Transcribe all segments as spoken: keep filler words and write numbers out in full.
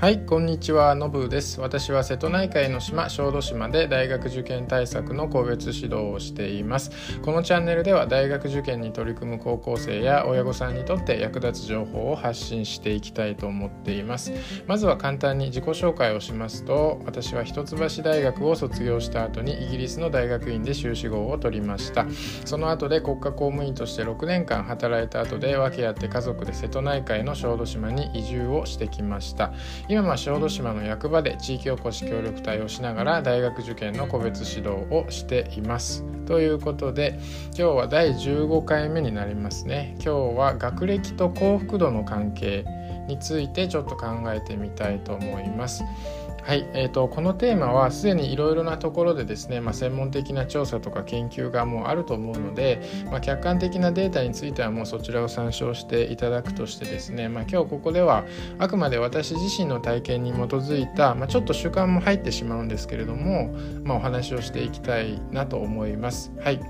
はい、こんにちは、のぶです。私は瀬戸内海の島、小豆島で大学受験対策の個別指導をしています。このチャンネルでは大学受験に取り組む高校生や親御さんにとって役立つ情報を発信していきたいと思っています。まずは簡単に自己紹介をしますと、私は一橋大学を卒業した後にイギリスの大学院で修士号を取りました。その後で国家公務員としてろくねんかん働いた後で訳あって家族で瀬戸内海の小豆島に移住をしてきました。今は小豆島の役場で地域おこし協力隊をしながら大学受験の個別指導をしています。ということで、今日はだいじゅうごかいめになりますね。今日は学歴と幸福度の関係についてちょっと考えてみたいと思います。はい、えーと、このテーマはすでにいろいろなところでですね、まあ、専門的な調査とか研究がもうあると思うので、まあ、客観的なデータについてはもうそちらを参照していただくとしてですね、まあ、今日ここではあくまで私自身の体験に基づいた、まあ、ちょっと主観も入ってしまうんですけれども、まあ、お話をしていきたいなと思います。はい、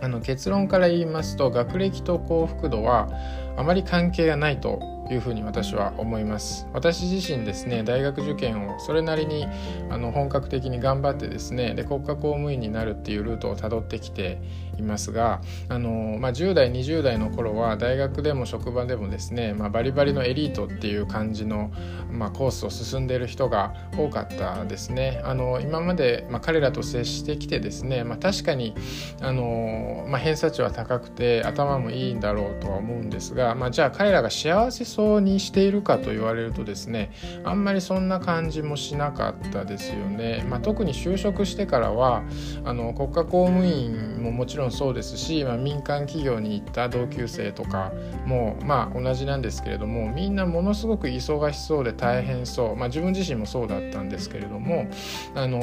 あの結論から言いますと、学歴と幸福度はあまり関係がないというふうに私は思います。私自身ですね、大学受験をそれなりにあの本格的に頑張ってですね、で国家公務員になるっていうルートをたどってきていますが、あの、まあ、じゅうだいにじゅうだいの頃は大学でも職場でもですね、まあ、バリバリのエリートっていう感じの、まあ、コースを進んでいる人が多かったですね。あの今まで、まあ、彼らと接してきてですね、まあ、確かにあの、まあ、偏差値は高くて頭もいいんだろうとは思うんですが、まあ、じゃあ彼らが幸せそうにしているかと言われるとですね、あんまりそんな感じもしなかったですよね。まあ、特に就職してからはあの国家公務員ももちろんそうですし、まあ、民間企業に行った同級生とかもまあ同じなんですけれども、みんなものすごく忙しそうで大変そう、まあ、自分自身もそうだったんですけれども、あの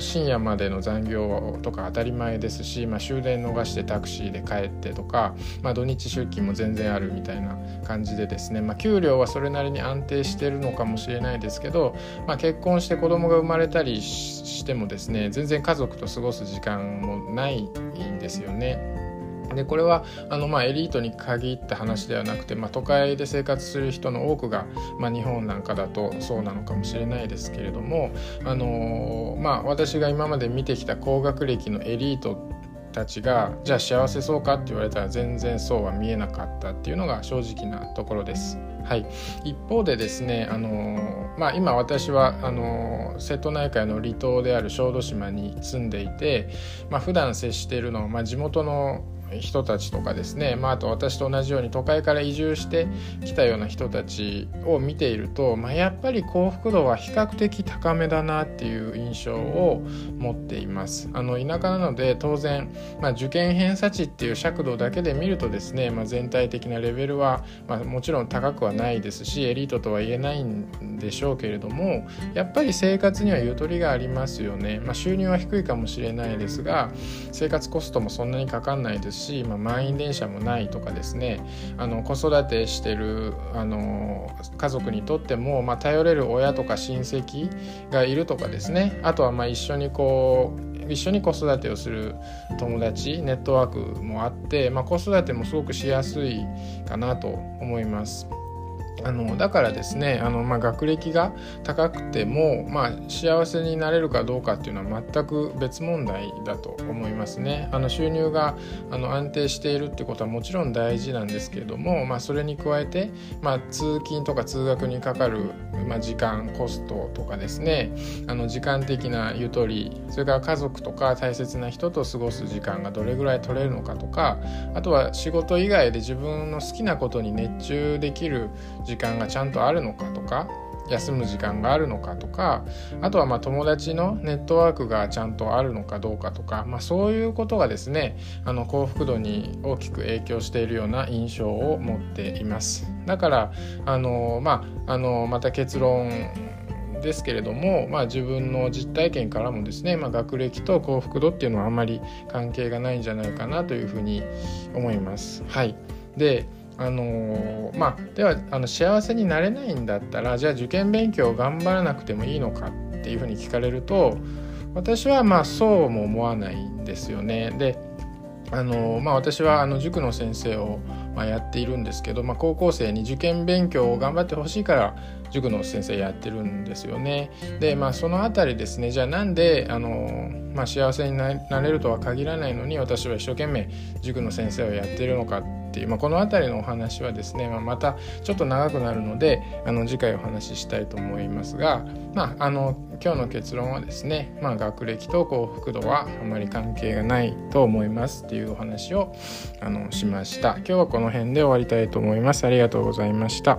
深夜までの残業とか当たり前ですし、まあ、終電逃してタクシーで帰ってとか、まあ、土日出勤も全然あるみたいな感じでですね、まあ、給料はそれなりに安定しているのかもしれないですけど、まあ、結婚して子供が生まれたりしてもですね、全然家族と過ごす時間もないんですよね。でこれはあの、まあ、エリートに限った話ではなくて、まあ、都会で生活する人の多くが、まあ、日本なんかだとそうなのかもしれないですけれども、あのーまあ、私が今まで見てきた高学歴のエリートたちがじゃあ幸せそうかって言われたら全然そうは見えなかったっていうのが正直なところです。はい、一方でですね、あのーまあ、今私はあのー、瀬戸内海の離島である小豆島に住んでいて、まあ、普段接しているのは、まあ、地元の人たちとかですね、まあ、あと私と同じように都会から移住してきたような人たちを見ていると、まあ、やっぱり幸福度は比較的高めだなっていう印象を持っています。あの田舎なので当然、まあ、受験偏差値っていう尺度だけで見るとですね、まあ、全体的なレベルは、まあ、もちろん高くはないですし、エリートとは言えないんでしょうけれども、やっぱり生活にはゆとりがありますよね。まあ、収入は低いかもしれないですが、生活コストもそんなにかかんないですし、まあ、満員電車もないとかですね、あの子育てしてるあの家族にとっても、まあ、頼れる親とか親戚がいるとかですね、あとはまあ一緒にこう一緒に子育てをする友達ネットワークもあって、まあ、子育てもすごくしやすいかなと思います。あのだからですね、あの、まあ、学歴が高くても、まあ、幸せになれるかどうかっていうのは全く別問題だと思いますね。あの収入があの安定しているってことはもちろん大事なんですけれども、まあ、それに加えて、まあ、通勤とか通学にかかる、まあ、時間コストとかですね、あの時間的なゆとり、それから家族とか大切な人と過ごす時間がどれぐらい取れるのかとか、あとは仕事以外で自分の好きなことに熱中できる時間がちゃんとあるのかとか、休む時間があるのかとか、あとはまあ友達のネットワークがちゃんとあるのかどうかとか、まあ、そういうことがですね、あの幸福度に大きく影響しているような印象を持っています。だからあの、まあ、あのまた結論ですけれども、まあ、自分の実体験からもですね、まあ、学歴と幸福度っていうのはあまり関係がないんじゃないかなというふうに思います。はい、であのー、まあではあの幸せになれないんだったら、じゃあ受験勉強を頑張らなくてもいいのかっていうふうに聞かれると、私はまあそうも思わないんですよね。であのー、まあ私はあの塾の先生をまあ、やっているんですけど、まあ、高校生に受験勉強を頑張ってほしいから塾の先生やってるんですよね。で、まあ、そのあたりですね、じゃあなんであの、まあ、幸せになれるとは限らないのに私は一生懸命塾の先生をやっているのかっていう、まあ、このあたりのお話はですね、まあ、またちょっと長くなるのであの次回お話ししたいと思いますが、まあ、あの今日の結論はですね、まあ、学歴と幸福度はあまり関係がないと思いますっていうお話をあのしました。今日はこの辺で終わりたいと思います。ありがとうございました。